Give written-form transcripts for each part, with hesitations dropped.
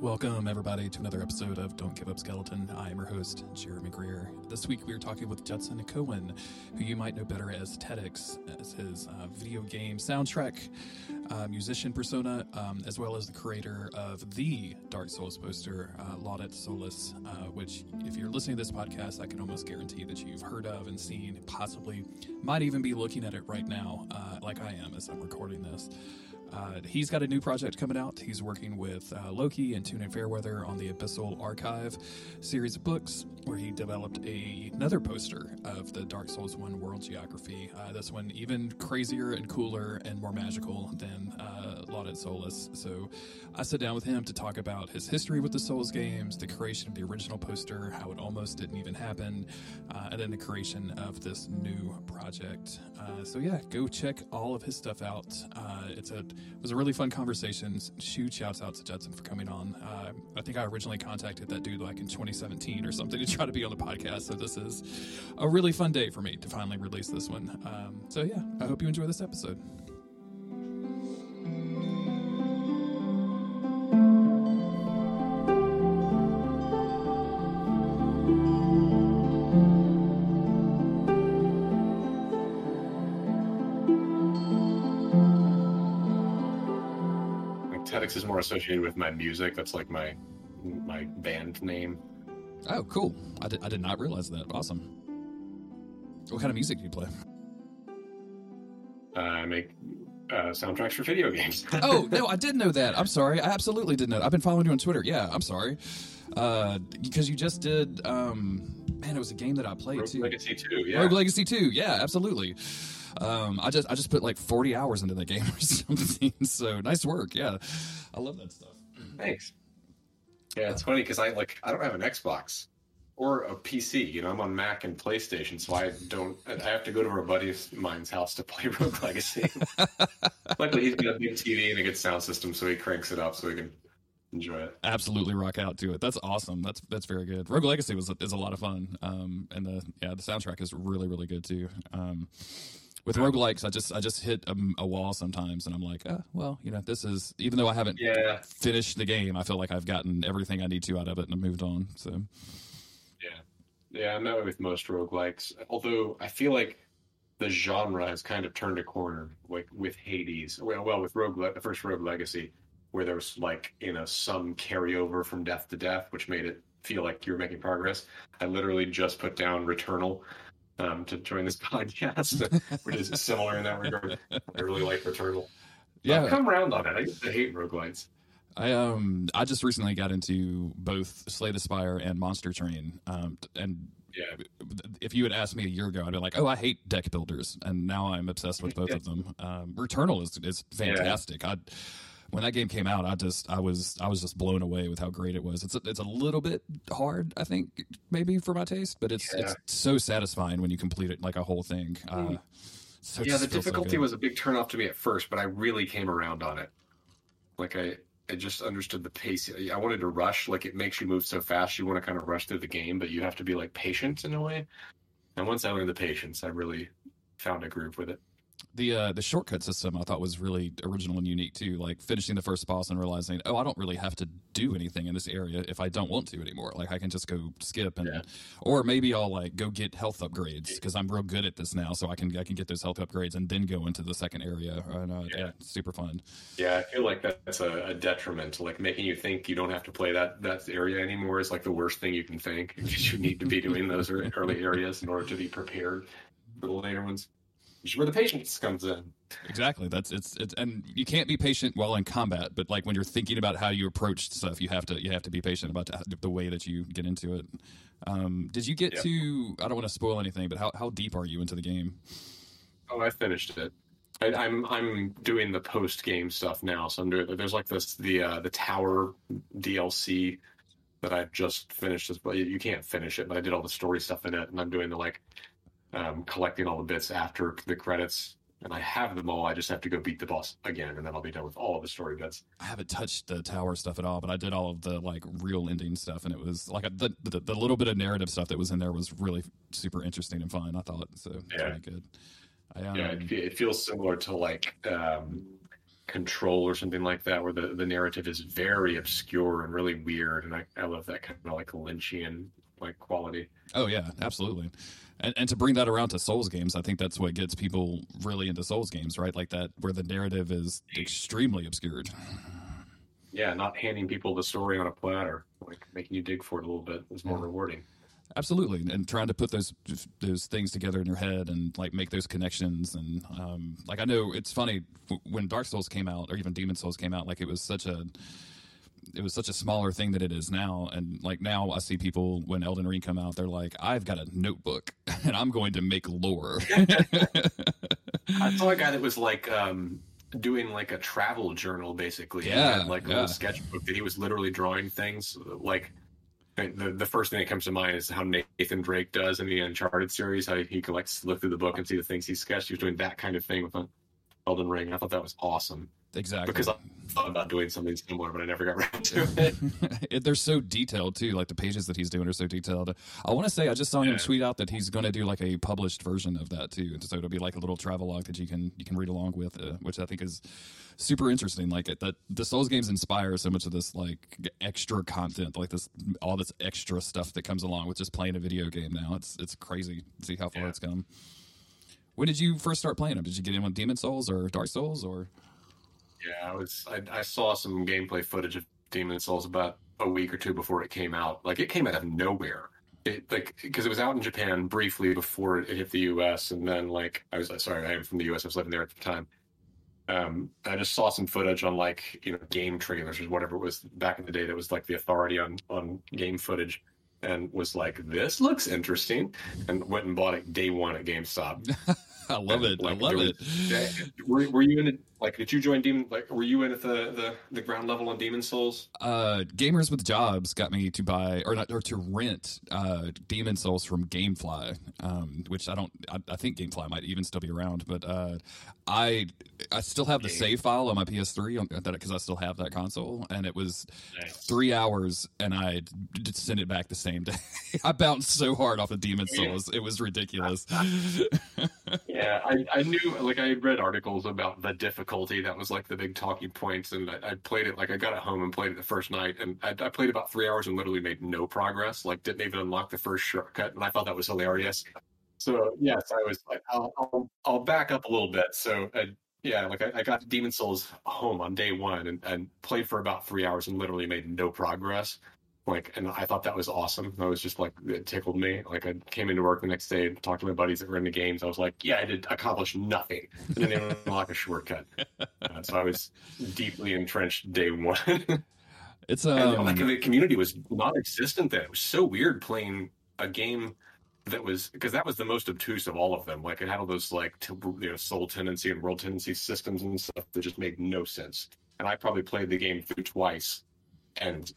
Welcome, everybody, to another episode of Don't Give Up Skeleton. I am your host, Jeremy Greer. This week, we are talking with Judson Cohen, who you might know better as TEDx, as his video game soundtrack, musician persona, as well as the creator of the Dark Souls poster, Laudate Solace, which, if you're listening to this podcast, I can almost guarantee that you've heard of and seen, possibly might even be looking at it right now, like I am as I'm recording this. He's got a new project coming out. He's working with Loki and Tuna Fairweather on the Abyssal Archive series of books, where he developed another poster of the Dark Souls 1 world geography. This one even crazier and cooler and more magical than Laudate Solace. So I sat down with him to talk about his history with the Souls games, the creation of the original poster, how it almost didn't even happen, and then the creation of this new project. So go check all of his stuff out. It was a really fun conversation. Huge shouts out to Judson for coming on. I think I originally contacted that dude like in 2017 or something to try to be on the podcast. So this is a really fun day for me to finally release this one. I hope you enjoy this episode. TEDx is more associated with my music. That's like my band name. Oh, cool. I did not realize that. Awesome. What kind of music do you play? I make soundtracks for video games. Oh, no, I did know that. I'm sorry. I absolutely did know that. I've been following you on Twitter. Yeah, I'm sorry. Because you just did... it was a game that I played, too. Rogue Legacy 2, yeah. Rogue Legacy 2, yeah, absolutely. I just put like 40 hours into the game or something. So nice work. Yeah, I love that stuff. Thanks. Yeah, it's funny because I don't have an Xbox or a PC. You know, I'm on Mac and PlayStation, so I have to go to a buddy of mine's house to play Rogue Legacy. Luckily, he's got a big TV and a good sound system, so he cranks it up so he can enjoy it. Absolutely, rock out to it. That's awesome. That's very good. Rogue Legacy is a lot of fun, and the soundtrack is really, really good too. With roguelikes, I just hit a wall sometimes, and I'm like, this is, even though I haven't finished the game, I feel like I've gotten everything I need to out of it, and I moved on. So, yeah, I'm that way with most roguelikes. Although I feel like the genre has kind of turned a corner, like with Hades, with the first Rogue Legacy, where there was some carryover from death to death, which made it feel like you were making progress. I literally just put down Returnal to join this podcast, which is similar in that regard. I really like Returnal. Yeah, I've come around on it. I used to hate roguelites. I just recently got into both Slay the Spire and Monster Train. If you had asked me a year ago, I'd be like, "Oh, I hate deck builders," and now I'm obsessed with both of them. Returnal is fantastic. Yeah. When that game came out, I was just blown away with how great it was. It's a little bit hard, I think, maybe for my taste, but it's so satisfying when you complete it, like a whole thing. The difficulty was a big turnoff to me at first, but I really came around on it. Like I just understood the pace. I wanted to rush. Like it makes you move so fast, you want to kind of rush through the game, but you have to be like patient in a way. And once I learned the patience, I really found a groove with it. The shortcut system I thought was really original and unique too, like finishing the first boss and realizing, I don't really have to do anything in this area if I don't want to anymore. Like I can just go skip or maybe I'll go get health upgrades because I'm real good at this now, so I can get those health upgrades and then go into the second area. Super fun. Yeah, I feel like that's a detriment. Like making you think you don't have to play that area anymore is like the worst thing you can think, because you need to be doing those early areas in order to be prepared for the later ones. Which is where the patience comes in. Exactly. And you can't be patient while in combat, but like when you're thinking about how you approach stuff, you have to be patient about the way that you get into it. Did you get to? I don't want to spoil anything, but how deep are you into the game? Oh, I finished it. I'm doing the post game stuff now, so I'm doing. There's like this the tower DLC that I just finished. But you can't finish it, but I did all the story stuff in it, and I'm doing the like. Collecting all the bits after the credits, and I have them all. I just have to go beat the boss again, and then I'll be done with all of the story bits. I haven't touched the tower stuff at all, but I did all of the real ending stuff, and it was the little bit of narrative stuff that was in there was really super interesting and fun, I thought. So it's really good. It feels similar to Control or something like that, where the narrative is very obscure and really weird, and I love that kind of like Lynchian like quality. Oh yeah, absolutely. And to bring that around to Souls games, I think that's what gets people really into Souls games, right? Like that, where the narrative is extremely obscured. Yeah, not handing people the story on a platter, like making you dig for it a little bit is more rewarding. Absolutely, and trying to put those things together in your head and like make those connections. And like I know it's funny when Dark Souls came out, or even Demon's Souls came out, like it was such a smaller thing that it is now. And like now I see people when Elden Ring come out, they're like, I've got a notebook and I'm going to make lore. I saw a guy that was like doing like a travel journal basically. Yeah. He had like a little sketchbook that he was literally drawing things. Like the first thing that comes to mind is how Nathan Drake does in the Uncharted series, how he could like look through the book and see the things he sketched. He was doing that kind of thing with Elden Ring. I thought that was awesome. Exactly. Because I thought about doing something similar, but I never got around to it. They're so detailed, too. Like, the pages that he's doing are so detailed. I want to say, I just saw him tweet out that he's going to do, like, a published version of that, too. And so it'll be, like, a little travelogue that you can read along with, which I think is super interesting. Like, the Souls games inspire so much of this, like, extra content, like, all this extra stuff that comes along with just playing a video game now. It's crazy to see how far it's come. When did you first start playing them? Did you get in with Demon's Souls or Dark Souls or... Yeah, I saw some gameplay footage of Demon's Souls about a week or two before it came out. Like, it came out of nowhere. Because it was out in Japan briefly before it hit the U.S. And then, like, I am from the U.S. I was living there at the time. I just saw some footage on, like, you know, game trailers or whatever it was back in the day that was, like, the authority on game footage. And was like, this looks interesting. And went and bought it day one at GameStop. I love it. Like, I love it. Were you in it? Like, did you join Demon? Like, were you in at the ground level on Demon's Souls? Gamers with Jobs got me to buy to rent Demon's Souls from Gamefly, which I think Gamefly might even still be around. But I still have the save file on my PS3 because I still have that console, and it was 3 hours, and I sent it back the same day. I bounced so hard off of Demon's Souls, it was ridiculous. Yeah, I knew, like, I read articles about the difficulty. That was, like, the big talking points, and I played it, like, I got it home and played it the first night, and I played about 3 hours and literally made no progress, like, didn't even unlock the first shortcut, and I thought that was hilarious. So, yes, I was like, I'll back up a little bit. So, I got Demon's Souls home on day one and played for about 3 hours and literally made no progress. Like, and I thought that was awesome. I was just like, it tickled me. Like, I came into work the next day, talked to my buddies that were into games. I was like, I did accomplish nothing. And then they would unlock a shortcut. So I was deeply entrenched day one. It's and, like, the community was non-existent then. It was so weird playing a game that was, because that was the most obtuse of all of them. Like, it had all those, like, soul tendency and world tendency systems and stuff that just made no sense. And I probably played the game through twice, and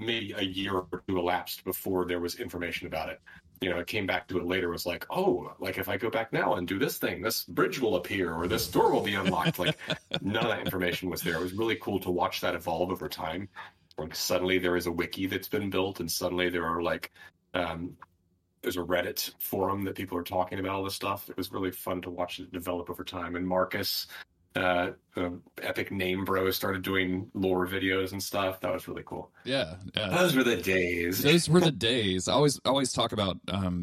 maybe a year or two elapsed before there was information about it. You know, I came back to it later, was like, oh, like, if I go back now and do this thing, this bridge will appear or this door will be unlocked. Like, none of that information was there. It was really cool to watch that evolve over time. Like, suddenly there is a wiki that's been built, and suddenly there are, like, there's a Reddit forum that people are talking about all this stuff. It was really fun to watch it develop over time. And Marcus, Epic Name Bro, started doing lore videos and stuff. That was really cool. Yeah. Those were the days. I always talk about, I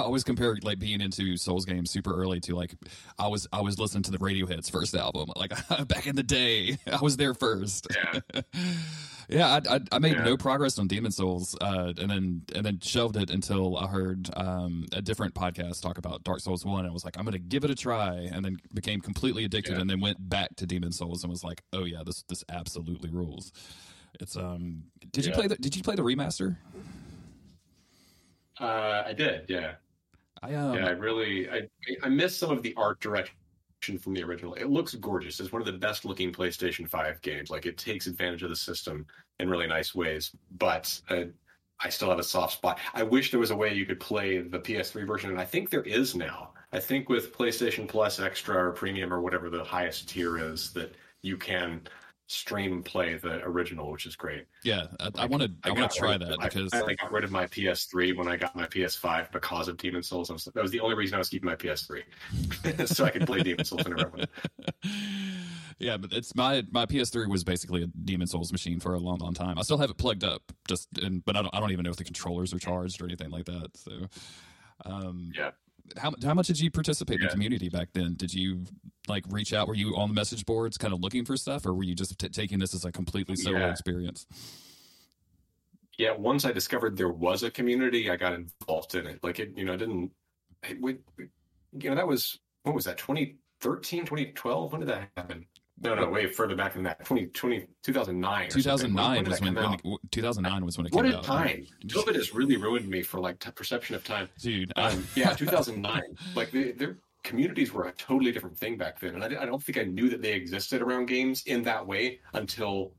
always compare, like, being into Souls games super early to, like, I was listening to the Radiohead's first album, like, back in the day. I was there first. Yeah. Yeah, I made no progress on Demon's Souls, and then shelved it until I heard a different podcast talk about Dark Souls 1, and I was like, I'm going to give it a try, and then became completely addicted, and then went back to Demon's Souls and was like, oh yeah, this absolutely rules. It's Did you play the remaster? I did, yeah. I missed some of the art direction from the original. It looks gorgeous. It's one of the best looking PlayStation 5 games. Like, it takes advantage of the system in really nice ways, but I still have a soft spot. I wish there was a way you could play the PS3 version, and I think there is now. I think with PlayStation Plus Extra or Premium or whatever the highest tier is, that you can stream play the original, which is great. Yeah, I want to try that, because I got rid of my PS3 when I got my PS5 because of Demon's Souls. That was the only reason I was keeping my PS3, so I could play Demon's Souls whenever I wanted. Yeah, but it's my PS3 was basically a Demon's Souls machine for a long time. I still have it plugged up, but I don't even know if the controllers are charged or anything like that. So, yeah. How much did you participate in the community back then? Did you like reach out? Were you on the message boards, kind of looking for stuff, or were you just taking this as a completely solo experience? Yeah, once I discovered there was a community, I got involved in it. Like it, that was, what was that, 2013, 2012? When did that happen? No, way further back than that. 2009. 2009 was when 2009 was when it came out. What a time! COVID has really ruined me for like perception of time, dude. 2009. Like their communities were a totally different thing back then, and I don't think I knew that they existed around games in that way until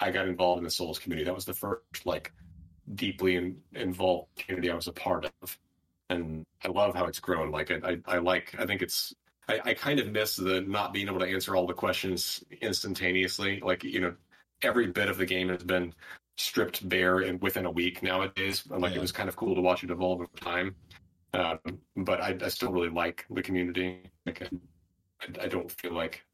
I got involved in the Souls community. That was the first like deeply involved community I was a part of, and I love how it's grown. Like I think it's. I kind of miss the not being able to answer all the questions instantaneously. Like, every bit of the game has been stripped bare and within a week nowadays. Like, it was kind of cool to watch it evolve over time. But I still really like the community. Like, I don't feel like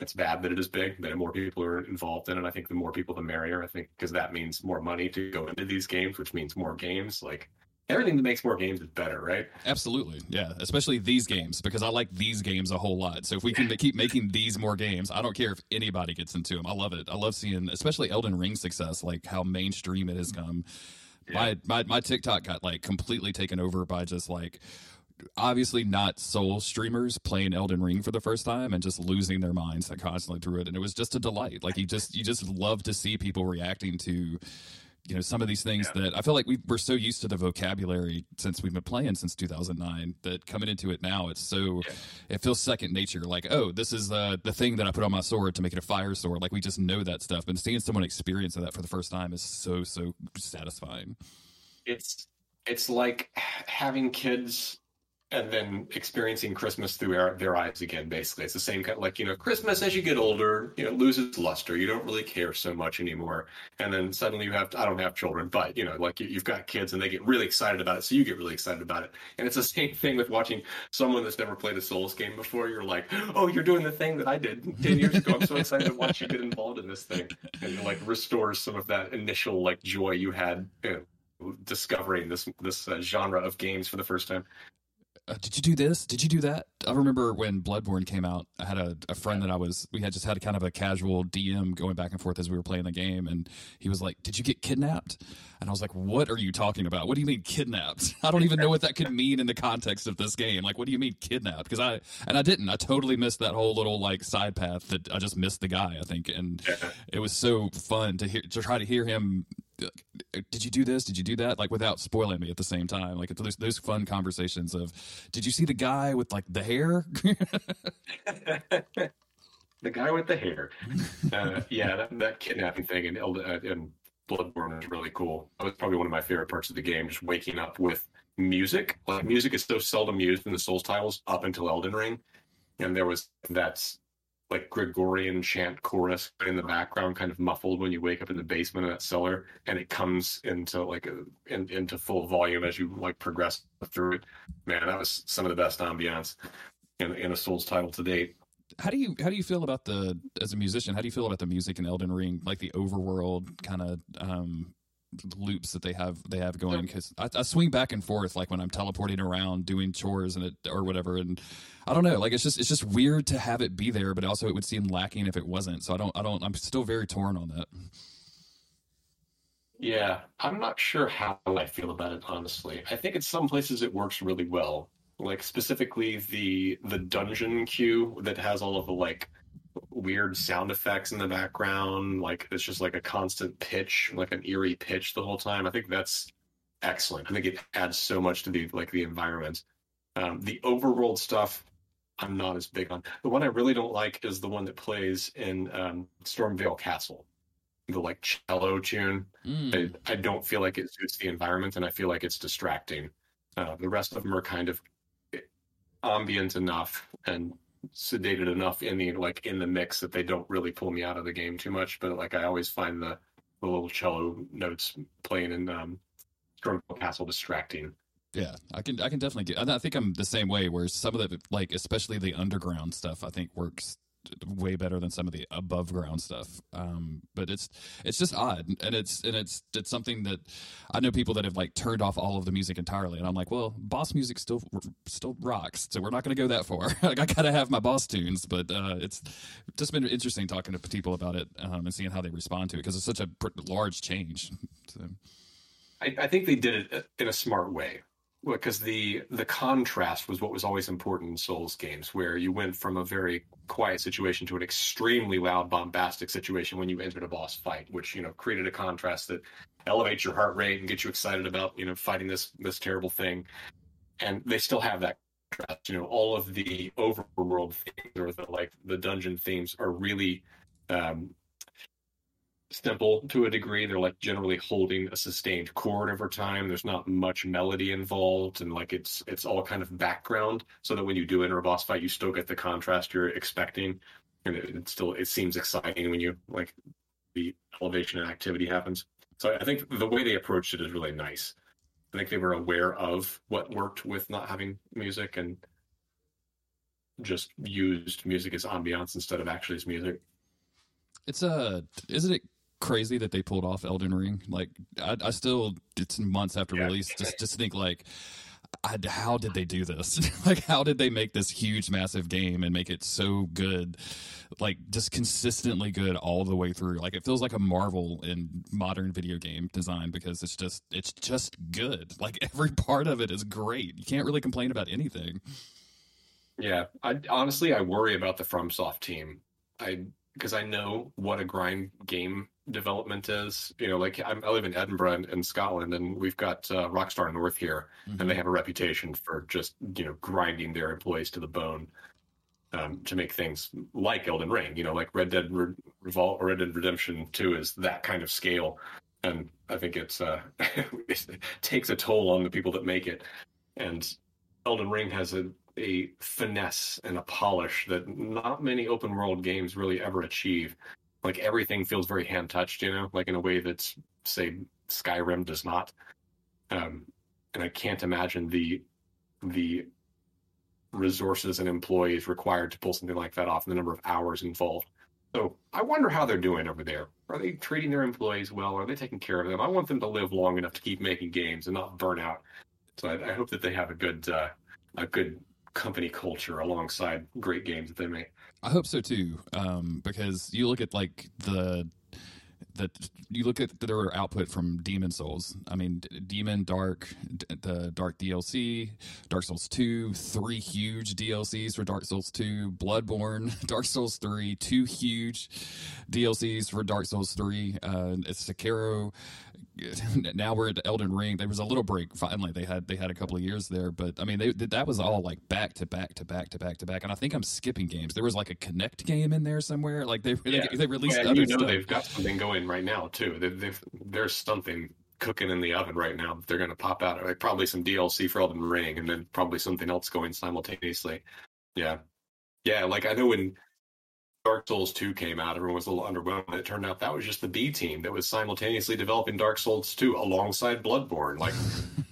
it's bad that it is big, that more people are involved in it. I think the more people, the merrier, I think, because that means more money to go into these games, which means more games. Like, everything that makes more games is better, right? Absolutely, yeah. Especially these games, because I like these games a whole lot. So if we can keep making these more games, I don't care if anybody gets into them. I love it. I love seeing, especially Elden Ring's success, like how mainstream it has come. Yeah. My TikTok got like completely taken over by just like obviously not Soul streamers playing Elden Ring for the first time and just losing their minds that constantly through it. And it was just a delight. Like you just love to see people reacting to. Some of these things that I feel like we're so used to the vocabulary since we've been playing since 2009 that coming into it now, it's so it feels second nature. Like, oh, this is the thing that I put on my sword to make it a fire sword. Like we just know that stuff. And seeing someone experience that for the first time is so, so satisfying. It's like having kids and then experiencing Christmas through their eyes again, basically. It's the same kind of like, Christmas as you get older, loses luster. You don't really care so much anymore. And then suddenly you have, I don't have children, but, like you've got kids and they get really excited about it. So you get really excited about it. And it's the same thing with watching someone that's never played a Souls game before. You're like, oh, you're doing the thing that I did 10 years ago. I'm so excited to watch you get involved in this thing. And it like restores some of that initial like joy you had discovering this genre of games for the first time. Did you do this? Did you do that? I remember when Bloodborne came out, I had a friend that we had kind of a casual DM going back and forth as we were playing the game. And he was like, did you get kidnapped? And I was like, what are you talking about? What do you mean kidnapped? I don't even know what that could mean in the context of this game. Like, what do you mean kidnapped? Because I didn't. I totally missed that whole little like side path that I just missed the guy, I think. And it was so fun to try to hear him. Did you do this? Did you do that? Like without spoiling me at the same time. Like it's those fun conversations of, did you see the guy with like the hair? The guy with the hair. That kidnapping thing in Bloodborne was really cool. That was probably one of my favorite parts of the game. Just waking up with music. Like music is so seldom used in the Souls titles up until Elden Ring, and there was that like Gregorian chant chorus in the background, kind of muffled when you wake up in the basement of that cellar, and it comes into like into full volume as you like progress through it. Man, that was some of the best ambiance in a Souls title to date. How do you feel about as a musician, how do you feel about the music in Elden Ring, like the overworld kind of loops that they have going? Because I swing back and forth like when I'm teleporting around doing chores or whatever, and I don't know, like it's just weird to have it be there, but also it would seem lacking if it wasn't. So I'm still very torn on that. Yeah, I'm not sure how I feel about it, honestly. I think in some places it works really well, like specifically the dungeon queue that has all of the like weird sound effects in the background. Like it's just like a constant pitch, like an eerie pitch the whole time. I think that's excellent. I think it adds so much to the environment. The overworld stuff I'm not as big on. The one I really don't like is the one that plays in Stormveil Castle, the like cello tune. I don't feel like it suits the environment, and I feel like it's distracting. The rest of them are kind of ambient enough and sedated enough in the mix that they don't really pull me out of the game too much, but like I always find the little cello notes playing in Stormveil Castle distracting. Yeah, I can definitely do. I think I'm the same way, where some of the, like especially the underground stuff, I think works way better than some of the above ground stuff. But it's just odd, and it's something that I know people that have like turned off all of the music entirely, and I'm like, well, boss music still rocks, so we're not going to go that far. Like, I gotta have my boss tunes, but it's just been interesting talking to people about it and seeing how they respond to it, because it's such a large change. So I think they did it in a smart way, because the contrast was what was always important in Souls games, where you went from a very quiet situation to an extremely loud, bombastic situation when you entered a boss fight, which, you know, created a contrast that elevates your heart rate and gets you excited about, you know, fighting this terrible thing. And they still have that contrast. You know, all of the overworld things, or the dungeon themes, are really simple to a degree. They're like generally holding a sustained chord over time. There's not much melody involved, and like it's all kind of background, so that when you do enter a boss fight, you still get the contrast you're expecting, and it still seems exciting when you like the elevation and activity happens. So I think the way they approached it is really nice. I think they were aware of what worked with not having music, and just used music as ambiance instead of actually as music. Isn't it crazy that they pulled off Elden Ring? Like, I still, it's months after release, just think like, how did they do this? Like, how did they make this huge, massive game and make it so good? Like, just consistently good all the way through. Like, it feels like a marvel in modern video game design, because it's just good. Like, every part of it is great. You can't really complain about anything. Yeah, I honestly worry about the FromSoft team. Because I know what a grind game development is. You know, like I live in Edinburgh in Scotland, and we've got Rockstar North here, mm-hmm. and they have a reputation for just, you know, grinding their employees to the bone to make things like Elden Ring. You know, like Red Dead Redemption 2 is that kind of scale, and I think it's it takes a toll on the people that make it. And Elden Ring has a finesse and a polish that not many open world games really ever achieve. Like, everything feels very hand touched, you know, like in a way that's, say, Skyrim does not. And I can't imagine the resources and employees required to pull something like that off, and the number of hours involved. So I wonder how they're doing over there. Are they treating their employees well? Are they taking care of them? I want them to live long enough to keep making games and not burn out. So I hope that they have a good company culture alongside great games that they make. I hope so too, because you look at their output from Demon's Souls. I mean, the Dark DLC, Dark Souls 2, 3 huge DLCs for Dark Souls 2, Bloodborne, Dark Souls 3, 2 huge DLCs for Dark Souls 3, it's Sekiro. Now we're at Elden Ring. There was a little break. Finally, they had a couple of years there, but I mean, that was all like back to back to back to back to back. And I think I'm skipping games. There was like a Kinect game in there somewhere. Like they released other stuff. They've got something going right now too. There's something cooking in the oven right now that they're going to pop out. Like, probably some DLC for Elden Ring, and then probably something else going simultaneously. Yeah. Like, I know when Dark Souls 2 came out, everyone was a little underwhelmed. It turned out that was just the B team that was simultaneously developing Dark Souls 2 alongside Bloodborne. Like,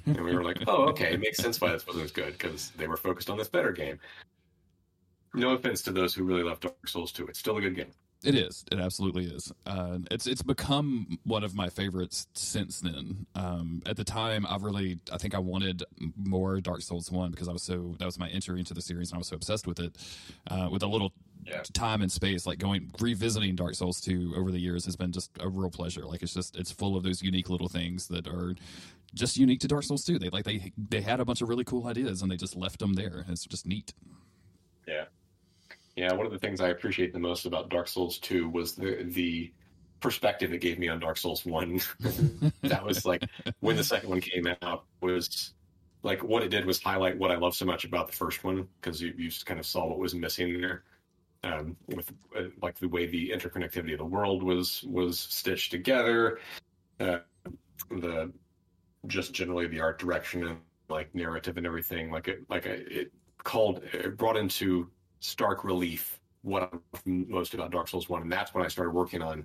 and we were like, oh, okay, it makes sense why this wasn't as good, because they were focused on this better game. No offense to those who really love Dark Souls 2. It's still a good game. It is. It absolutely is. It's become one of my favorites since then. At the time, I think I wanted more Dark Souls 1, because that was my entry into the series, and I was so obsessed with it. With a little time and space, like revisiting Dark Souls 2 over the years has been just a real pleasure. Like, it's full of those unique little things that are just unique to Dark Souls 2. They had a bunch of really cool ideas, and they just left them there. It's just neat. Yeah. Yeah, one of the things I appreciate the most about Dark Souls 2 was the perspective it gave me on Dark Souls 1. That was like, when the second one came out, was like, what it did was highlight what I loved so much about the first one, because you just kind of saw what was missing there, with like the way the interconnectivity of the world was stitched together, the just generally the art direction and like narrative and everything. It brought into stark relief what I love most about Dark Souls 1, and that's when I started working on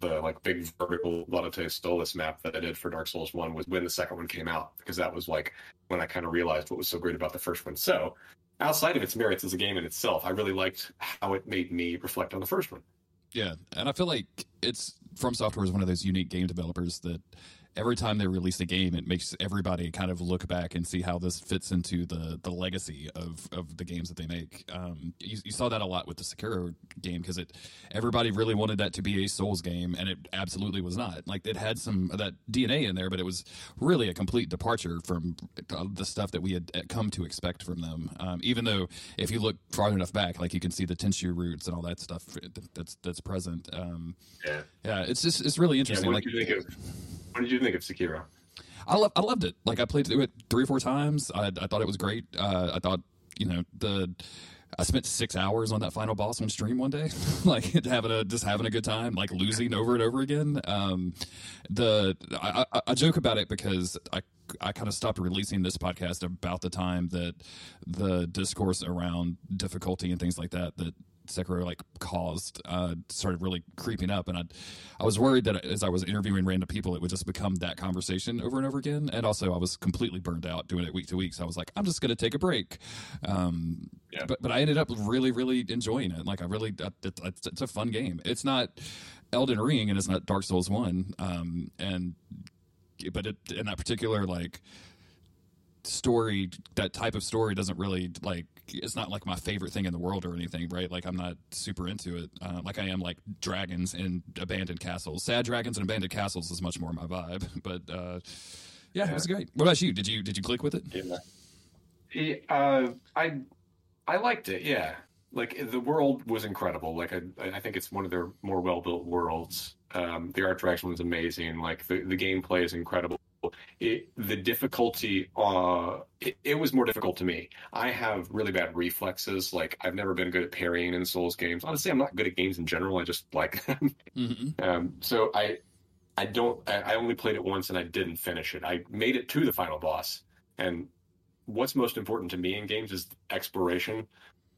the like big vertical Laudate Solace map that I did for Dark Souls 1, was when the second one came out, because that was like when I kind of realized what was so great about the first one. So outside of its merits as a game in itself, I really liked how it made me reflect on the first one. Yeah, and I feel like it's From Software is one of those unique game developers that every time they release a game, it makes everybody kind of look back and see how this fits into the legacy of the games that they make. You saw that a lot with the Sekiro game because everybody really wanted that to be a Souls game, and it absolutely was not. Like, it had some of that DNA in there, but it was really a complete departure from the stuff that we had come to expect from them. Even though if you look far enough back, like, you can see the Tenshu roots and all that stuff that's present. Yeah, it's really interesting. Yeah, what did you think of Sekiro? I loved it. Like, I played through it 3 or 4 times. I thought it was great. I thought, I spent 6 hours on that final boss on stream one day, like having a good time, like losing over and over again. I joke about it because I kind of stopped releasing this podcast about the time that the discourse around difficulty and things like that Sekiro caused started really creeping up, and I was worried that as I was interviewing random people, it would just become that conversation over and over again. And also, I was completely burned out doing it week to week, so I was like, I'm just gonna take a break. But I ended up really, really enjoying it. Like, it's a fun game. It's not Elden Ring and it's not Dark Souls 1, but in that particular story, that type of story doesn't really it's not my favorite thing in the world or anything, right? I'm not super into it. I am dragons and abandoned castles. Sad dragons and abandoned castles is much more my vibe. But yeah, it was great. What about you? Did you click with it? Yeah. I liked it. Yeah, the world was incredible. I think it's one of their more well built worlds. The art direction was amazing. The gameplay is incredible. The difficulty, it was more difficult to me. I have really bad reflexes. I've never been good at parrying in Souls games. Honestly, I'm not good at games in general. I just like them. Mm-hmm. So I only played it once and I didn't finish it. I made it to the final boss. And what's most important to me in games is exploration.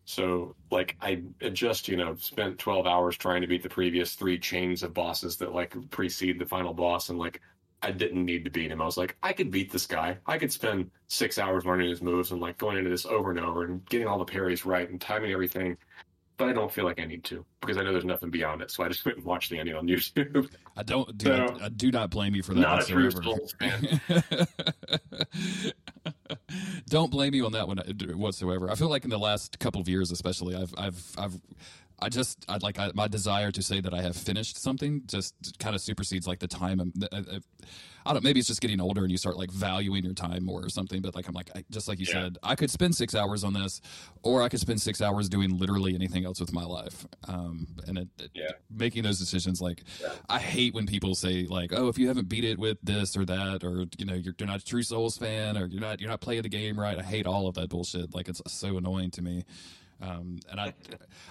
So, I just, spent 12 hours trying to beat the previous 3 chains of bosses that, precede the final boss. And, I didn't need to beat him. I was like, I could beat this guy. I could spend 6 hours learning his moves and going into this over and over and getting all the parries right and timing everything. But I don't feel like I need to because I know there's nothing beyond it. So I just went and watched the ending on YouTube. I do not blame you for that. Not whatsoever. A true Souls fan. Don't blame you on that one whatsoever. I feel like in the last couple of years, especially, my desire to say that I have finished something just kind of supersedes the time. I don't. Maybe it's just getting older and you start valuing your time more or something. But you said, I could spend 6 hours on this, or I could spend 6 hours doing literally anything else with my life. Making those decisions. I hate when people say oh, if you haven't beat it with this or that, or you're not a true Souls fan, or you're not playing the game right. I hate all of that bullshit. It's so annoying to me. And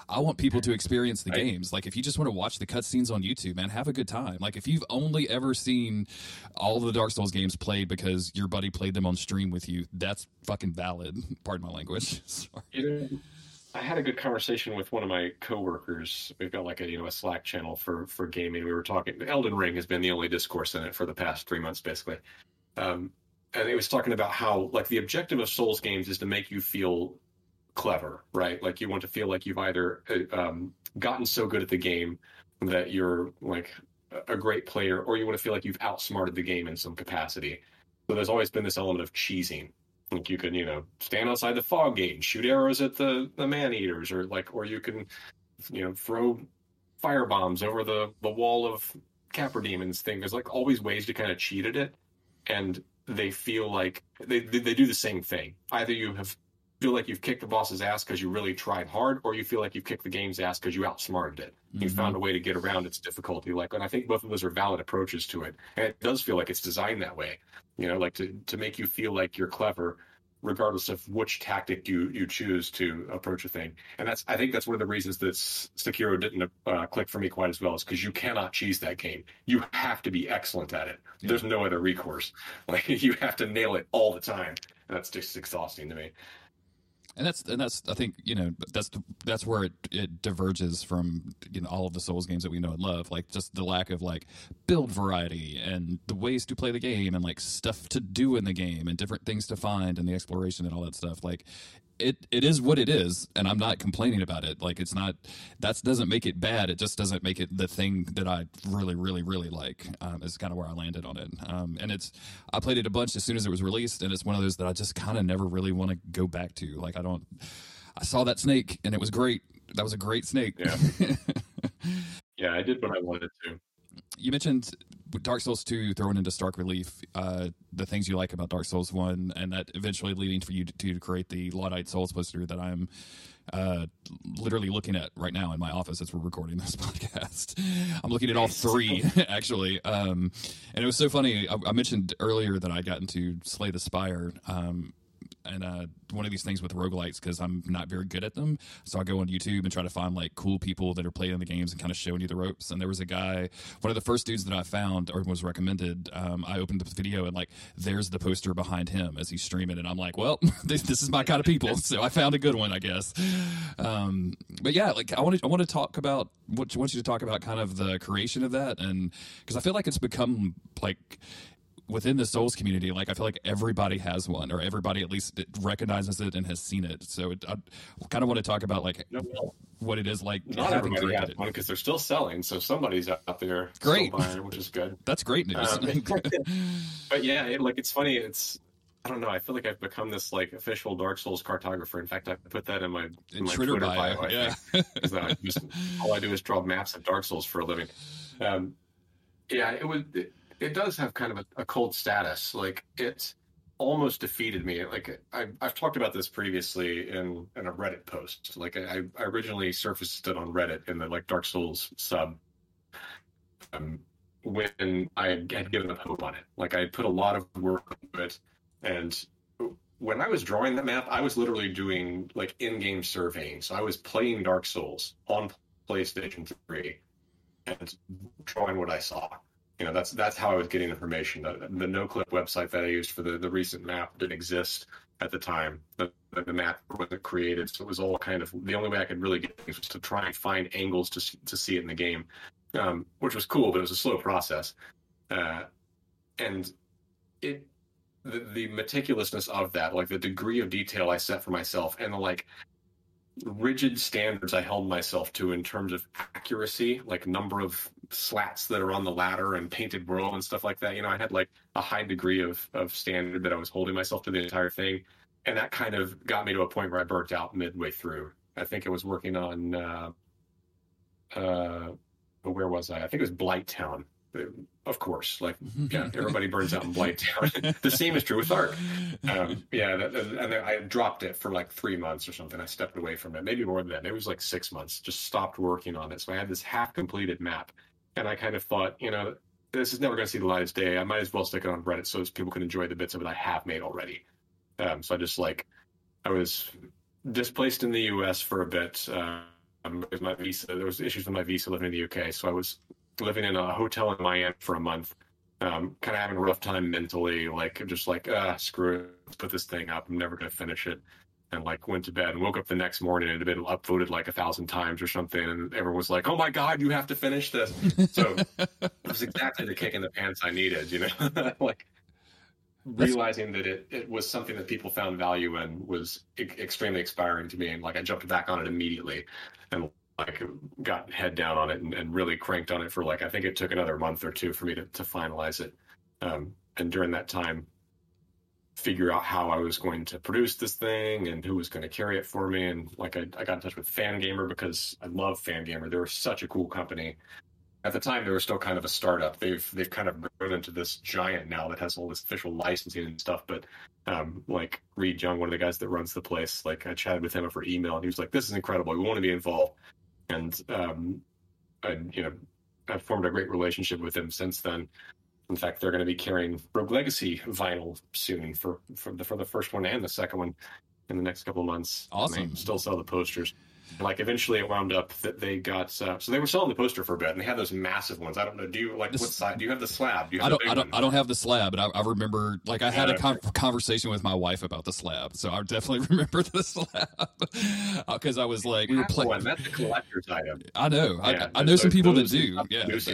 I want people to experience the games. If you just want to watch the cutscenes on YouTube, man, have a good time. If you've only ever seen all the Dark Souls games played because your buddy played them on stream with you, that's fucking valid. Pardon my language. Sorry. I had a good conversation with one of my coworkers. We've got a Slack channel for gaming. We were talking. Elden Ring has been the only discourse in it for the past 3 months, basically. And it was talking about how the objective of Souls games is to make you feel clever, right? You want to feel like you've either gotten so good at the game that you're a great player, or you want to feel like you've outsmarted the game in some capacity. So there's always been this element of cheesing. You can stand outside the fog gate and shoot arrows at the man-eaters, or or you can throw firebombs over the wall of Capra Demon's thing. There's always ways to kind of cheat at it, and they feel like they do the same thing. Either you feel like you've kicked the boss's ass because you really tried hard, or you feel like you've kicked the game's ass because you outsmarted it. Mm-hmm. You found a way to get around its difficulty. And I think both of those are valid approaches to it. And it does feel like it's designed that way, to make you feel like you're clever, regardless of which tactic you choose to approach a thing. And I think that's one of the reasons that Sekiro didn't click for me quite as well, is because you cannot cheese that game. You have to be excellent at it. Yeah. There's no other recourse. You have to nail it all the time. And that's just exhausting to me. And that's I think that's where it diverges from all of the Souls games that we know and love, just the lack of build variety and the ways to play the game and stuff to do in the game and different things to find and the exploration and all that stuff. it is what it is, and I'm not complaining about it. Like, it's not, that doesn't make it bad. It just doesn't make it the thing that I really, really, really like. Is kind of where I landed on it. And I played it a bunch as soon as it was released, and it's one of those that I just kind of never really want to go back to. Like, I saw that snake, and it was great. That was a great snake. Yeah. Yeah, I did what I wanted to. You mentioned Dark Souls 2 thrown into stark relief, the things you like about Dark Souls 1, and that eventually leading for you to create the Laudate Solace poster that I'm literally looking at right now in my office as we're recording this podcast. I'm looking at all three, actually. And it was so funny. I mentioned earlier that I'd gotten to Slay the Spire, and one of these things with roguelikes, because I'm not very good at them, so I go on YouTube and try to find like cool people that are playing the games and kind of showing you the ropes. And there was a guy, one of the first dudes that I found or was recommended, I opened the video and like there's the poster behind him as he's streaming, and I'm like, well, this is my kind of people, so I found a good one, I guess. But yeah, like I want to talk about what I want you to talk about, kind of the creation of that, and because I feel like it's become like within the Souls community, like I feel like everybody has one, or everybody at least recognizes it and has seen it. So I kind of want to talk about like what it is like. Not everybody has one because they're still selling, so somebody's out there still buying, which is good. That's great news. But yeah, it's funny. It's, I don't know. I feel like I've become this like official Dark Souls cartographer. In fact, I put that in my Twitter bio. Yeah, all I do is draw maps of Dark Souls for a living. Yeah, it would. It does have kind of a cult status. Like, it almost defeated me. Like, I've talked about this previously in a Reddit post. Like, I originally surfaced it on Reddit in the like Dark Souls sub when I had given up hope on it. Like, I put a lot of work into it, and when I was drawing that map, I was literally doing like in-game surveying. So I was playing Dark Souls on PlayStation 3 and drawing what I saw. You know, that's how I was getting information. The NoClip website that I used for the recent map didn't exist at the time. The map wasn't created, so it was all kind of, the only way I could really get things was to try and find angles to see it in the game, which was cool, but it was a slow process. And the meticulousness of that, like the degree of detail I set for myself, and the like rigid standards I held myself to in terms of accuracy, like number of slats that are on the ladder and painted whirl and stuff like that. You know, I had like a high degree of standard that I was holding myself to the entire thing, and that kind of got me to a point where I burnt out midway through. I think I was working on where was I? I think it was Blight Town. Of course, like, yeah, everybody burns out in Blight Town. The same is true with Ark. And I dropped it for like 3 months or something. I stepped away from it, maybe more than that. It was like 6 months, just stopped working on it. So I had this half-completed map, and I kind of thought, you know, this is never going to see the light of day. I might as well stick it on Reddit so as people can enjoy the bits of it I have made already. So I just like, I was displaced in the U.S. for a bit. With my visa, there was issues with my visa living in the U.K., so I was living in a hotel in Miami for a month, kind of having a rough time mentally, like just like, screw it, let's put this thing up, I'm never going to finish it, and like went to bed and woke up the next morning and it had been upvoted like 1,000 times or something, and everyone was like, oh my god, you have to finish this. So it was exactly the kick in the pants I needed, you know. Like, realizing that it was something that people found value in was extremely inspiring to me, and like I jumped back on it immediately and like got head down on it and really cranked on it for like, I think it took another month or two for me to finalize it. And during that time, figure out how I was going to produce this thing and who was going to carry it for me. And like, I got in touch with Fan Gamer because I love Fan Gamer. They were such a cool company. At the time, they were still kind of a startup. They've kind of grown into this giant now that has all this official licensing and stuff. But like Reed Young, one of the guys that runs the place, like I chatted with him over email and he was like, this is incredible. We want to be involved. And I've formed a great relationship with them since then. In fact, they're going to be carrying Rogue Legacy vinyl soon for the first one and the second one in the next couple of months. Awesome. They still sell the posters. Like, eventually it wound up that they got so they were selling the poster for a bit, and they had those massive ones. I don't know. Do you like what side? Do you have the slab? Do you have I don't have the slab, but I remember like I had a conversation with my wife about the slab, so I definitely remember the slab because I was like, we were playing. That's a collector's item. I know. Yeah, I know some people that do. Yeah.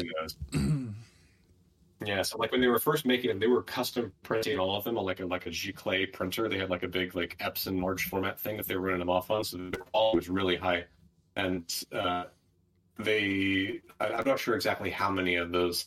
Yeah, so like when they were first making them, they were custom printing all of them on like a G-Clay printer. They had like a big like Epson large format thing that they were running them off on, so the quality was really high. And I'm not sure exactly how many of those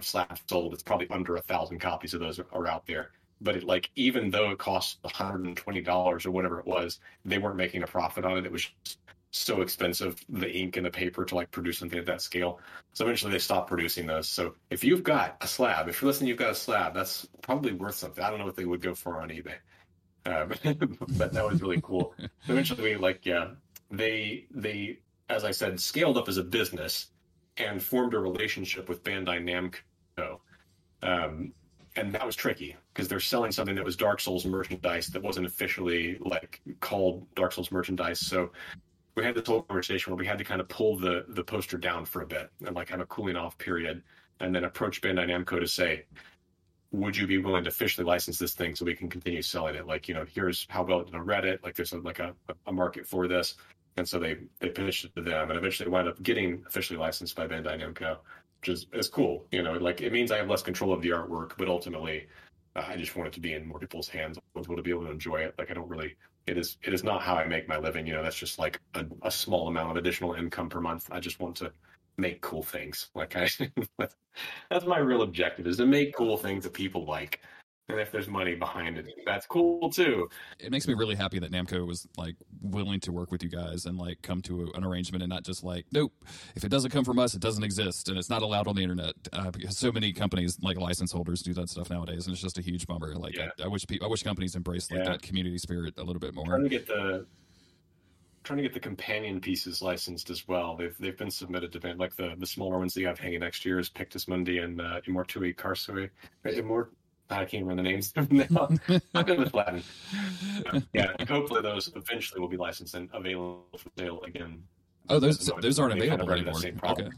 slaps sold. It's probably under 1,000 copies of those are out there. But it, like, even though it cost $120 or whatever it was, they weren't making a profit on it. It was just so expensive, the ink and the paper, to like produce something at that scale. So eventually they stopped producing those. So if you've got a slab, if you're listening, you've got a slab, that's probably worth something. I don't know what they would go for on eBay. But that was really cool. So eventually, like, yeah, they, as I said, scaled up as a business and formed a relationship with Bandai Namco. And that was tricky because they're selling something that was Dark Souls merchandise that wasn't officially like called Dark Souls merchandise. So we had this whole conversation where we had to kind of pull the poster down for a bit and like have a cooling off period, and then approach Bandai Namco to say, would you be willing to officially license this thing so we can continue selling it? Like, you know, here's how well it did on Reddit. Like there's a market for this. And so they pitched it to them and eventually wound up getting officially licensed by Bandai Namco. Which is cool, you know, like it means I have less control of the artwork, but ultimately I just want it to be in more people's hands. I want people to be able to enjoy it. Like I don't really, it is not how I make my living, you know, that's just like a small amount of additional income per month. I just want to make cool things. Like that's my real objective, is to make cool things that people like. And if there's money behind it, that's cool too. It makes me really happy that Namco was like willing to work with you guys and like come to an arrangement, and not just like, nope, if it doesn't come from us, it doesn't exist and it's not allowed on the internet. Because so many companies, like license holders, do that stuff nowadays, and it's just a huge bummer. Like, yeah. I wish companies embraced like that community spirit a little bit more. Trying to get the companion pieces licensed as well. They've been submitted to like the smaller ones that you have hanging next year is Pictus Mundi and Immortui Carsui. I can't remember the names from now. I'm good with Latin. Yeah, hopefully those eventually will be licensed and available for sale again. Oh, those aren't available anymore. Okay.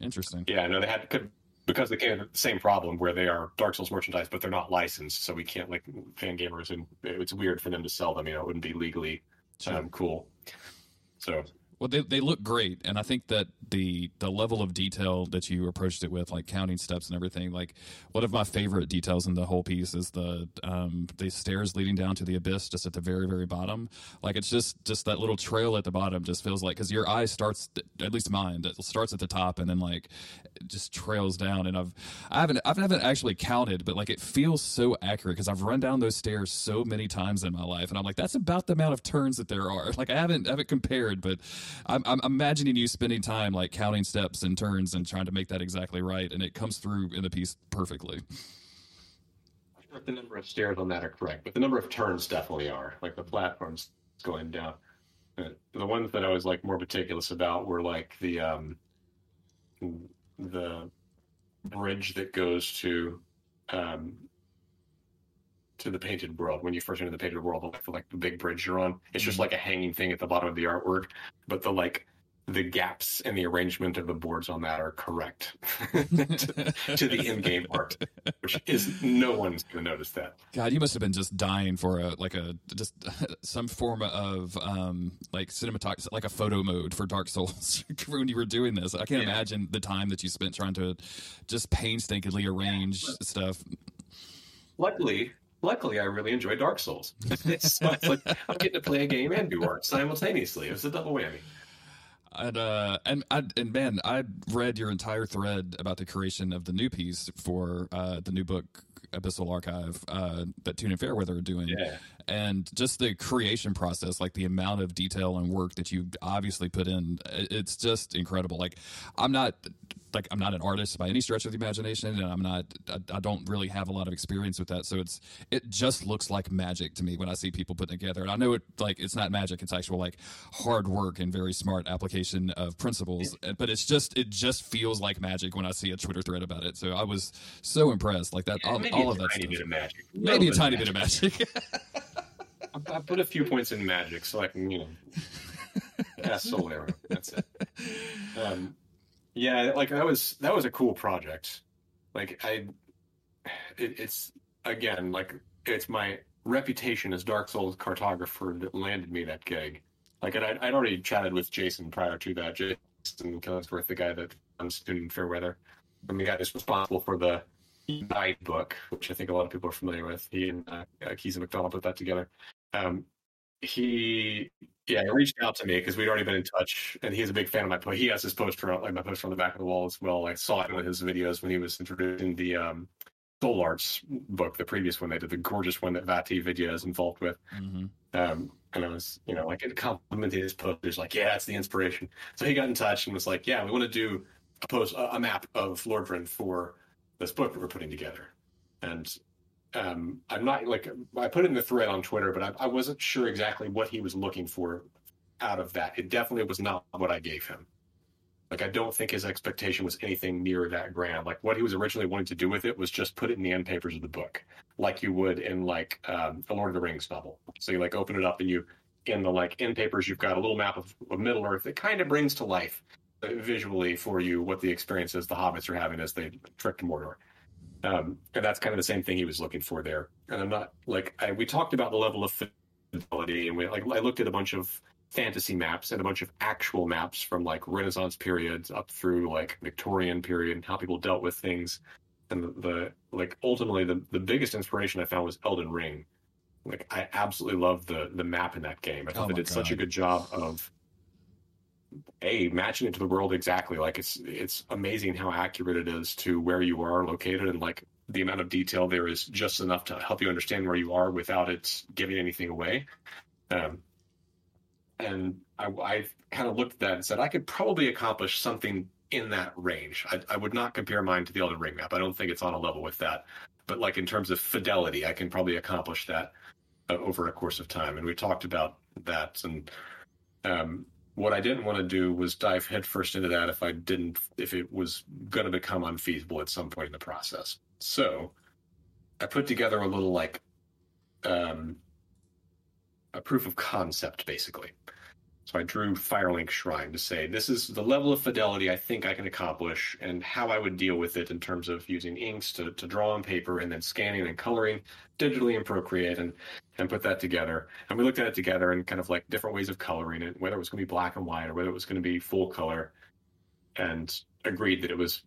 Interesting. Yeah, no, they could, because they came the same problem where they are Dark Souls merchandise, but they're not licensed, so we can't, like, fan gamers, and it's weird for them to sell them. You know, it wouldn't be legally cool. So. Well, they look great, and I think that the level of detail that you approached it with, like counting steps and everything, like one of my favorite details in the whole piece is the stairs leading down to the abyss just at the very, very bottom. Like it's just that little trail at the bottom just feels like, because your eye starts, at least mine, that starts at the top and then like just trails down. And I haven't actually counted, but like it feels so accurate because I've run down those stairs so many times in my life, and I'm like, that's about the amount of turns that there are. Like I haven't compared, but I'm imagining you spending time like counting steps and turns and trying to make that exactly right, and it comes through in the piece perfectly. I don't know if the number of stairs on that are correct, but the number of turns definitely are. Like the platforms going down. The ones that I was like more meticulous about were like the bridge that goes to the painted world. When you first enter the painted world, like the big bridge you're on, it's just like a hanging thing at the bottom of the artwork, but the like the gaps in the arrangement of the boards on that are correct to the in-game art, which is no one's gonna notice that. God, you must have been just dying for some form of like cinematography, like a photo mode for Dark Souls when you were doing this. I can't imagine the time that you spent trying to just painstakingly arrange stuff. Luckily, I really enjoy Dark Souls. So it's like I'm getting to play a game and do art simultaneously. It was a double whammy. And man, I read your entire thread about the creation of the new piece for the new book, Abyssal Archive, that Tuna Fairweather are doing. Yeah. And just the creation process, like the amount of detail and work that you obviously put in, it's just incredible. Like, I'm not an artist by any stretch of the imagination, and I don't really have a lot of experience with that. So it just looks like magic to me when I see people putting it together. And I know it, like, it's not magic, it's actual like hard work and very smart application of principles. But it just feels like magic when I see a Twitter thread about it. So I was so impressed. Like that, all of that stuff. Maybe a tiny bit of magic. I put a few points in magic so I can, you know, cast Soul Arrow. That's it. Yeah, like that was a cool project. Like it's again, like it's my reputation as Dark Souls cartographer that landed me that gig. Like, and I'd already chatted with Jason prior to that, Jason Killingsworth, the guy that runs Tuna Fairweather. I'm the guy who's responsible for the You Died book, which I think a lot of people are familiar with. He and Keezy McDonald put that together. He reached out to me because we'd already been in touch, and he's a big fan of my post. He has his poster, like my poster on the back of the wall as well. I saw it in his videos when he was introducing the Soul Arts book, the previous one they did, the gorgeous one that Vati Vidya is involved with. Mm-hmm. And I was, like it complimented his posters, like, yeah, that's the inspiration. So he got in touch and was like, yeah, we want to do a map of Lordran for this book that we're putting together. And I'm not I put it in the thread on Twitter, but I wasn't sure exactly what he was looking for out of that. It definitely was not what I gave him. I don't think his expectation was anything near that grand. What he was originally wanting to do with it was just put it in the end papers of the book, like you would in a Lord of the Rings novel. So you open it up and you, in the end papers, you've got a little map of Middle Earth that kind of brings to life visually for you what the experience is the hobbits are having as they trek to Mordor. And that's kind of the same thing he was looking for there. And I'm not we talked about the level of fidelity, and we I looked at a bunch of fantasy maps and a bunch of actual maps from Renaissance periods up through Victorian period and how people dealt with things. And ultimately the biggest inspiration I found was Elden Ring. I absolutely loved the map in that game. I thought they did such a good job of matching it to the world exactly. It's amazing how accurate it is to where you are located, and the amount of detail there is just enough to help you understand where you are without it giving anything away. And I kind of looked at that and said I could probably accomplish something in that range. I would not compare mine to the Elden Ring map. I don't think it's on a level with that. But in terms of fidelity, I can probably accomplish that over a course of time. And we talked about that. And what I didn't want to do was dive headfirst into that if it was going to become unfeasible at some point in the process. So I put together a little a proof of concept, basically. So I drew Firelink Shrine to say, this is the level of fidelity I think I can accomplish and how I would deal with it in terms of using inks to draw on paper and then scanning and coloring digitally in Procreate and put that together. And we looked at it together and kind of different ways of coloring it, whether it was going to be black and white or whether it was going to be full color, and agreed that it was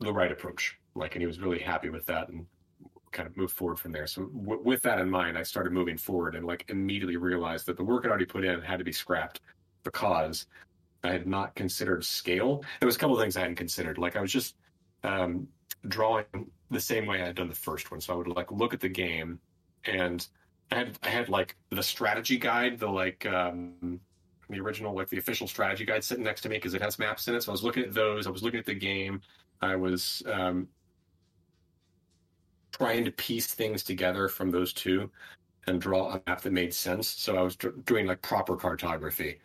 the right approach. And he was really happy with that and kind of move forward from there. So with that in mind, I started moving forward and immediately realized that the work I'd already put in had to be scrapped because I had not considered scale. There was a couple of things I hadn't considered. I was just drawing the same way I had done the first one. So I would look at the game, and I had the strategy guide, the original, the official strategy guide sitting next to me because it has maps in it. So I was looking at those. I was looking at the game. I was trying to piece things together from those two and draw a map that made sense. So I was doing proper cartography,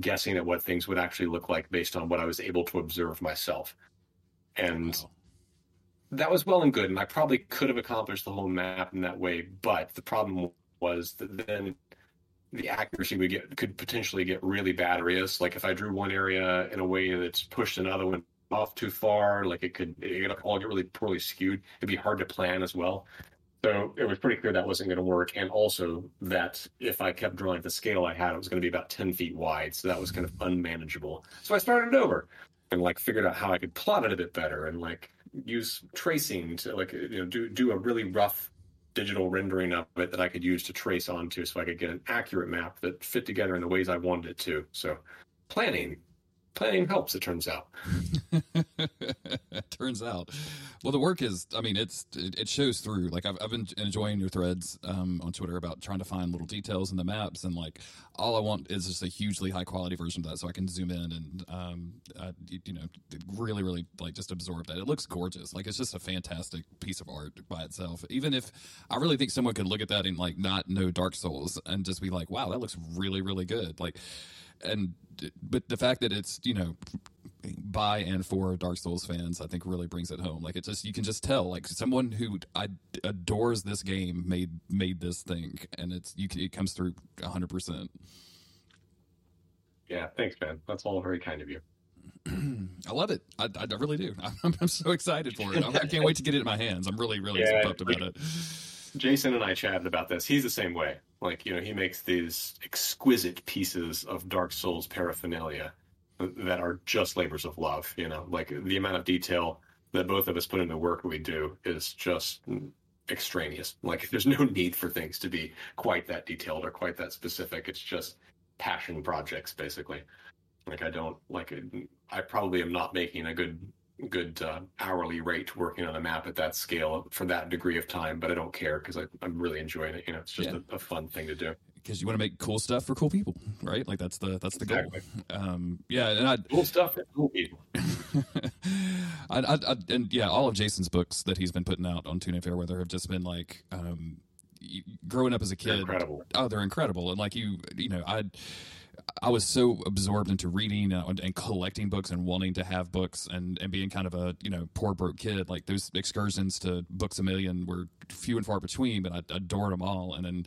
guessing at what things would actually look like based on what I was able to observe myself. And wow. That was well and good. And I probably could have accomplished the whole map in that way. But the problem was that then the accuracy we get could potentially get really bad. If I drew one area in a way that's pushed another one off too far, it could all get really poorly skewed. It'd be hard to plan as well. So it was pretty clear that wasn't going to work. And also that if I kept drawing the scale I had, it was going to be about 10 feet wide. So that was kind of unmanageable. So I started over and figured out how I could plot it a bit better and use tracing to do a really rough digital rendering of it that I could use to trace onto so I could get an accurate map that fit together in the ways I wanted it to. So Planning helps, it turns out. Well, the work is, it shows through. I've been enjoying your threads on Twitter about trying to find little details in the maps, and all I want is just a hugely high quality version of that so I can zoom in and really, really just absorb that. It looks gorgeous. It's just a fantastic piece of art by itself. Even if I really think someone could look at that and not know Dark Souls and just be wow, that looks really, really good. But the fact that it's, by and for Dark Souls fans, I think really brings it home. It just, you can just tell, someone who adores this game made this thing, and it comes through 100%. Yeah, thanks, man. That's all very kind of you. I love it. I really do. I'm so excited for it. I can't wait to get it in my hands. I'm really, really pumped about it. Jason and I chatted about this. He's the same way. He makes these exquisite pieces of Dark Souls paraphernalia. that are just labors of love, you know, like the amount of detail that both of us put into work we do is just extraneous. Like there's no need for things to be quite that detailed or quite that specific. It's just passion projects, basically. Like I don't like it. I probably am not making a good hourly rate working on a map at that scale for that degree of time, but I don't care because I'm really enjoying it. You know, it's just a fun thing to do. Because you want to make cool stuff for cool people, right? Like that's the exactly. goal. Cool stuff for cool people. All of Jason's books that he's been putting out on Tuna Fairweather have just been like, growing up as a kid, they're incredible. Oh, they're incredible. And like you know, I was so absorbed into reading and collecting books and wanting to have books and being kind of a, you know, poor broke kid. Like those excursions to Books A Million were few and far between, but I adored them all. And then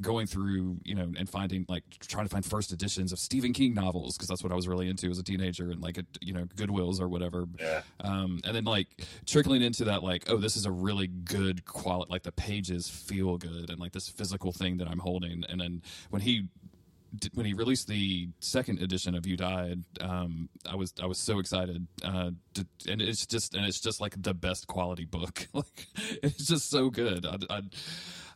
going through, you know, and finding like trying to find first editions of Stephen King novels because that's what I was really into as a teenager, and like at, you know, Goodwills or whatever. Yeah. And then like trickling into that, like, oh, this is a really good quality. Like the pages feel good and like this physical thing that I'm holding. And then when he released the second edition of You Died, I was so excited, and it's just like the best quality book. Like it's just so good.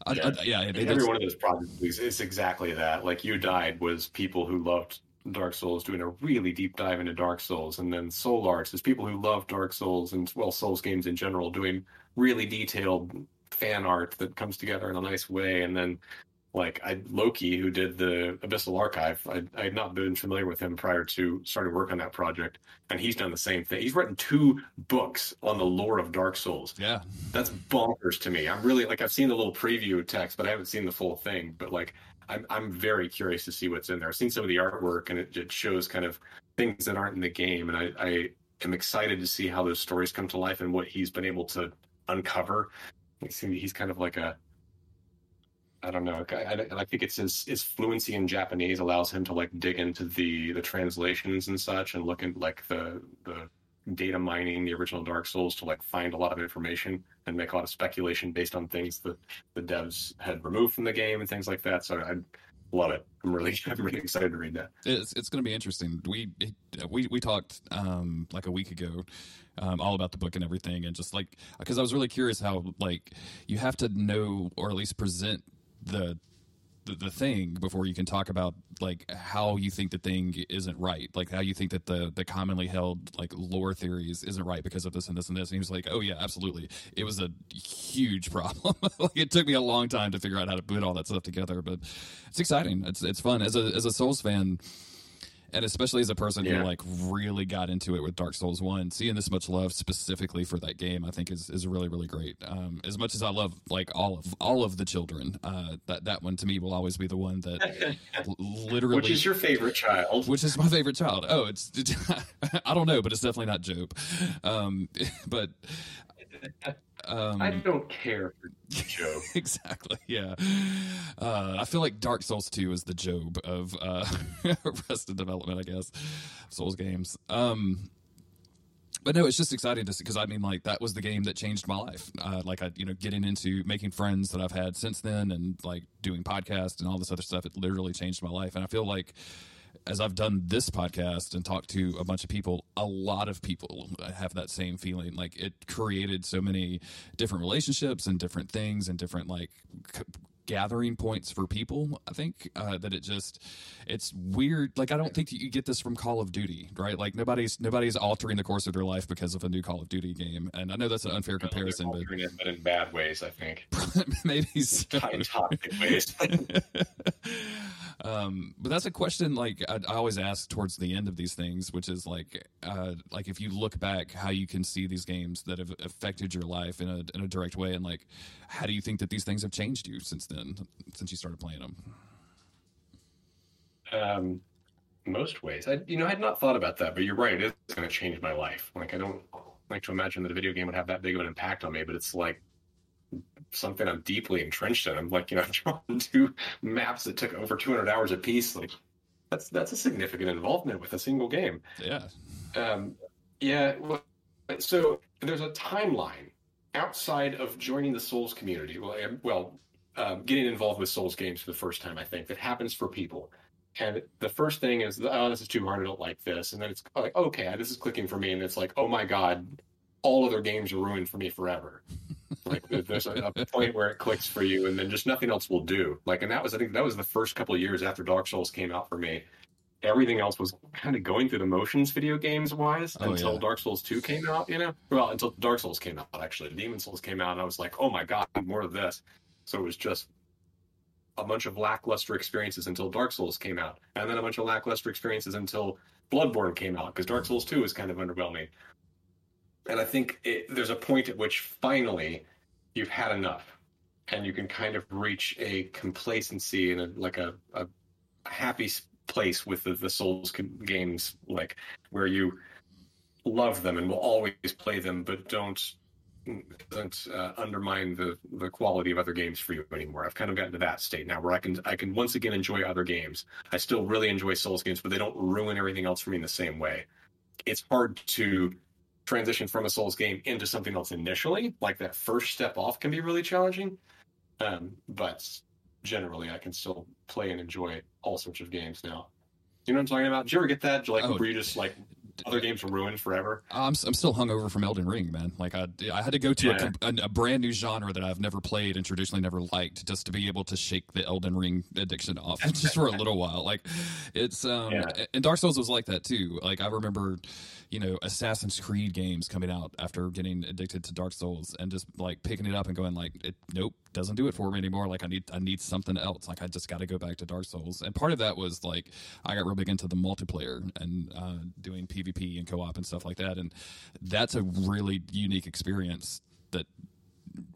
Every one of those projects is exactly that. Like You Died was people who loved Dark Souls doing a really deep dive into Dark Souls, and then Soul Arts is people who love Dark Souls and Souls games in general doing really detailed fan art that comes together in a nice way, and then. Like Loki, who did the Abyssal Archive, I had not been familiar with him prior to starting work on that project, and he's done the same thing. He's written 2 books on the lore of Dark Souls. Yeah, that's bonkers to me. I'm really I've seen the little preview text, but I haven't seen the full thing. But like I'm very curious to see what's in there. I've seen some of the artwork, and it shows kind of things that aren't in the game, and I am excited to see how those stories come to life and what he's been able to uncover. He's kind of like a I don't know. I think it's his fluency in Japanese allows him to like dig into the translations and such, and look at like the data mining, the original Dark Souls, to like find a lot of information and make a lot of speculation based on things that the devs had removed from the game and things like that. So I love it. I'm really excited to read that. It's going to be interesting. We talked like a week ago all about the book and everything, and just like because I was really curious how like you have to know or at least present. The thing before you can talk about like how you think the thing isn't right, like how you think that the commonly held like lore theories isn't right because of this and this and this. And he was like, oh yeah, absolutely, it was a huge problem. Like it took me a long time to figure out how to put all that stuff together, but it's exciting. It's fun as a Souls fan, and especially as a person who like really got into it with Dark Souls 1, seeing this much love specifically for that game, I think is really, really great. As much as I love like all of the children, that one to me will always be the one that literally. Which is your favorite child? Which is my favorite child. Oh, it's I don't know, but it's definitely not Job. But. I don't care for Job. Exactly, yeah. I feel like Dark Souls 2 is the Job of Arrested Development, I guess, Souls games. But no, it's just exciting to see, because I mean, like, that was the game that changed my life. Getting into making friends that I've had since then, and like doing podcasts and all this other stuff, it literally changed my life. And I feel like as I've done this podcast and talked to a bunch of people, a lot of people have that same feeling. Like it created so many different relationships and different things and different like gathering points for people, I think, that it's weird. Like I don't think that you get this from Call of Duty, right? Like nobody's altering the course of their life because of a new Call of Duty game. And I know that's an unfair comparison, but in bad ways, I think. Maybe so. Toxic ways. But that's a question like I always ask towards the end of these things, which is like if you look back, how you can see these games that have affected your life in a direct way, and like how do you think that these things have changed you since then, since you started playing them? Most ways, I had not thought about that, but you're right, it is going to change my life. Like I don't like to imagine that a video game would have that big of an impact on me, but it's like something I'm deeply entrenched in. I'm like, you know, drawing 2 maps that took over 200 hours a piece. Like that's a significant involvement with a single game. Yeah. Well, so there's a timeline outside of joining the Souls community. Well, getting involved with Souls games for the first time, I think that happens for people. And the first thing is, oh, this is too hard, I don't like this. And then it's like, okay, this is clicking for me. And it's like, oh my God, all other games are ruined for me forever. Like there's a point where it clicks for you, and then just nothing else will do. Like, and that was, I think that was the first couple of years after Dark Souls came out for me. Everything else was kind of going through the motions video games wise until Dark Souls 2 came out, you know? Well, until Dark Souls came out, actually. Demon's Souls came out, and I was like, oh my God, more of this. So it was just a bunch of lackluster experiences until Dark Souls came out, and then a bunch of lackluster experiences until Bloodborne came out, because Dark Souls 2 is kind of underwhelming. And I think there's a point at which finally you've had enough, and you can kind of reach a complacency and a happy place with the Souls games, like where you love them and will always play them, but doesn't undermine the quality of other games for you anymore. I've kind of gotten to that state now where I can once again enjoy other games. I still really enjoy Souls games, but they don't ruin everything else for me in the same way. It's hard to transition from a Souls game into something else initially. Like that first step off can be really challenging. But generally I can still play and enjoy all sorts of games now. You know what I'm talking about? Did you ever get that? Like, where you just like, other games were ruined forever. I'm still hungover from Elden Ring, man. Like I had to go to a brand new genre that I've never played and traditionally never liked just to be able to shake the Elden Ring addiction off just for a little while. Like it's and Dark Souls was like that too. Like I remember, you know, Assassin's Creed games coming out after getting addicted to Dark Souls and just like picking it up and going like, nope, doesn't do it for me anymore. Like I need something else. Like I just got to go back to Dark Souls. And part of that was like I got real big into the multiplayer and doing PvP and co-op and stuff like that, and that's a really unique experience that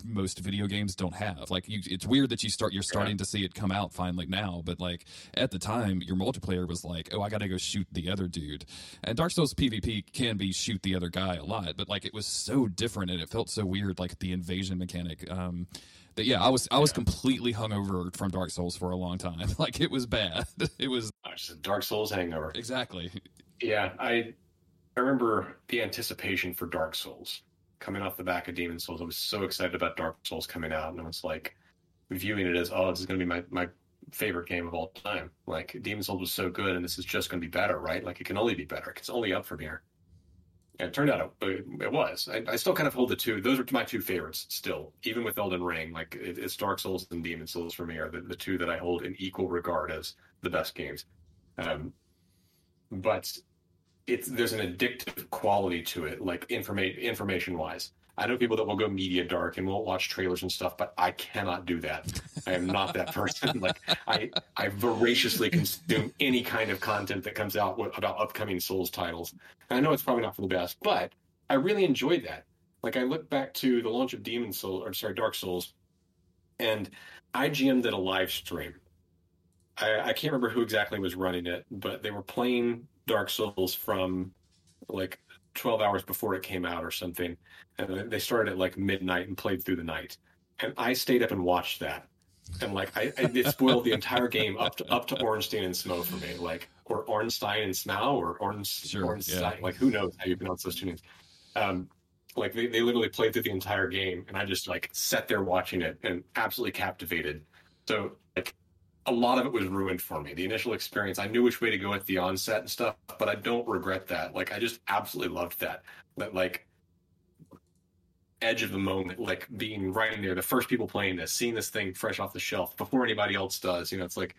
most video games don't have. Like it's weird that you're starting to see it come out finally now, but like at the time your multiplayer was like, oh, I gotta go shoot the other dude. And Dark Souls PvP can be shoot the other guy a lot, but like it was so different and it felt so weird, like the invasion mechanic. That I was completely hungover from Dark Souls for a long time. Like it was bad. It was just a Dark Souls hangover. Exactly. Yeah, I remember the anticipation for Dark Souls coming off the back of Demon's Souls. I was so excited about Dark Souls coming out, and I was like viewing it as, oh, this is going to be my favorite game of all time. Like Demon's Souls was so good, and this is just going to be better, right? Like it can only be better. It's only up from here. And it turned out it was. I still kind of hold the two. Those are my two favorites still, even with Elden Ring. Like it's Dark Souls and Demon's Souls for me are the two that I hold in equal regard as the best games. But there's an addictive quality to it, like information-wise. I know people that will go media dark and won't watch trailers and stuff, but I cannot do that. I am not that person. Like I voraciously consume any kind of content that comes out about upcoming Souls titles. And I know it's probably not for the best, but I really enjoyed that. Like I look back to the launch of Dark Souls, and IGN did a live stream. I can't remember who exactly was running it, but they were playing Dark Souls from like 12 hours before it came out or something, and they started at like midnight and played through the night, and I stayed up and watched that, and like it spoiled the entire game up to Ornstein and Smough for me, like, or Ornstein and Smough, or Ornstein, like who knows how you pronounce those two names. Like they literally played through the entire game, and I just like sat there watching it and absolutely captivated. So like a lot of it was ruined for me. The initial experience, I knew which way to go at the onset and stuff, but I don't regret that. Like, I just absolutely loved that. That, like, edge of the moment, like, being right in there, the first people playing this, seeing this thing fresh off the shelf before anybody else does, you know, it's like,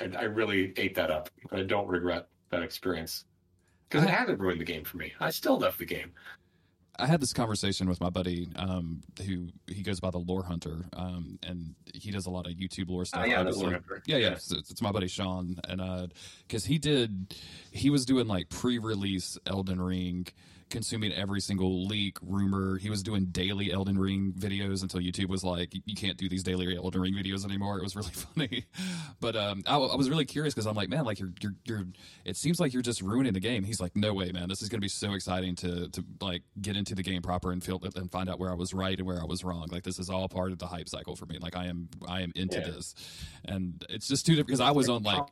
I really ate that up. I don't regret that experience. Because it hasn't ruined the game for me. I still love the game. I had this conversation with my buddy, who he goes by the Lore Hunter, and he does a lot of YouTube lore stuff. Yeah. So it's my buddy Sean, and because he was doing like pre-release Elden Ring, consuming every single leak, rumor. He was doing daily Elden Ring videos until YouTube was like, you can't do these daily Elden Ring videos anymore. It was really funny. But I was really curious, because I'm like, man, like you're it seems like you're just ruining the game. He's like, no way, man, this is gonna be so exciting to like get into the game proper and feel and find out where I was right and where I was wrong. Like this is all part of the hype cycle for me. Like I am into this, and it's just too different, because I was on like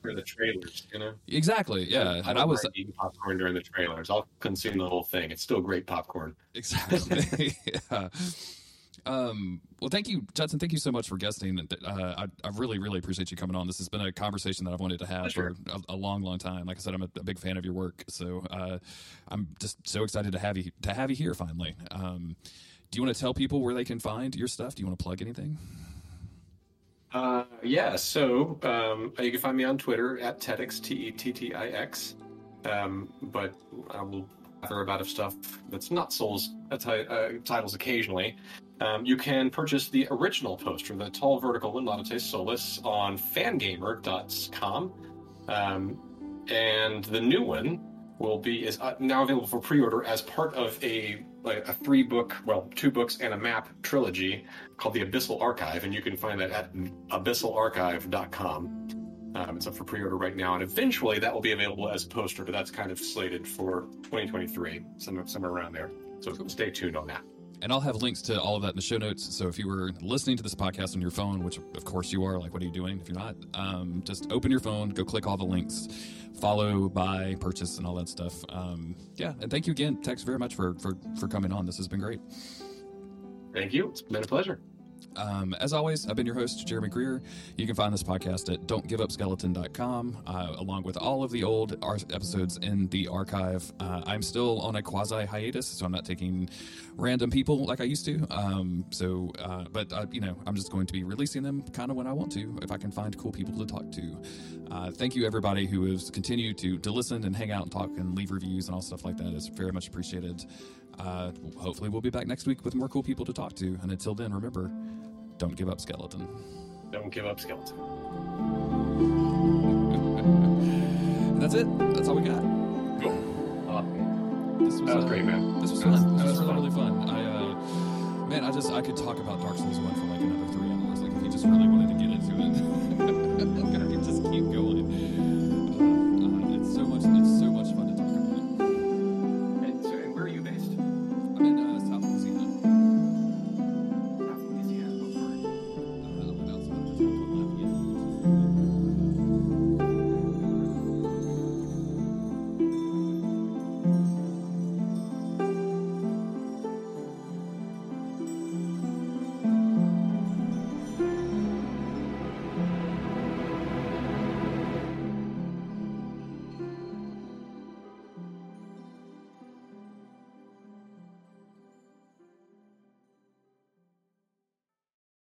for the trailers, you know? Exactly, yeah. And I was eating popcorn during the trailers. I'll consume the whole thing. It's still great popcorn. Exactly. Yeah. Well, thank you, Judson. Thank you so much for guesting. I really, really appreciate you coming on. This has been a conversation that I've wanted to have for a long, long time. Like I said, I'm a big fan of your work, so I'm just so excited to have you here finally. Do you want to tell people where they can find your stuff? Do you want to plug anything? Yeah. So you can find me on Twitter at TEDx, TETTIX. But I will gather a lot of stuff that's not Souls titles occasionally. You can purchase the original poster, the tall vertical one, Laudate Solace, on fangamer.com. And the new one will be now available for pre-order as part of a 2 books and a map trilogy called the Abyssal Archive, and you can find that at abyssalarchive.com. It's up for pre-order right now, and eventually that will be available as a poster, but that's kind of slated for 2023, somewhere around there. So stay tuned on that. And I'll have links to all of that in the show notes. So if you were listening to this podcast on your phone, which of course you are, like, what are you doing if you're not? Just open your phone, go click all the links, follow, buy, purchase, and all that stuff. Yeah, and thank you again, Tex, very much for coming on. This has been great. Thank you. It's been a pleasure. As always, I've been your host, Jeremy Greer. You can find this podcast at don'tgiveupskeleton.com, along with all of the old episodes in the archive. I'm still on a quasi hiatus, so I'm not taking random people like I used to. But I'm just going to be releasing them kind of when I want to, if I can find cool people to talk to. Thank you, everybody who has continued to listen and hang out and talk and leave reviews and all stuff like that. It's very much appreciated. Hopefully we'll be back next week with more cool people to talk to. And until then, remember, don't give up, skeleton. Don't give up, skeleton. And that's it. That's all we got. Cool. That was great, man. This was fun. This was really, really fun. I could talk about Dark Souls 1 for like another 3 hours. Like, if you just really wanted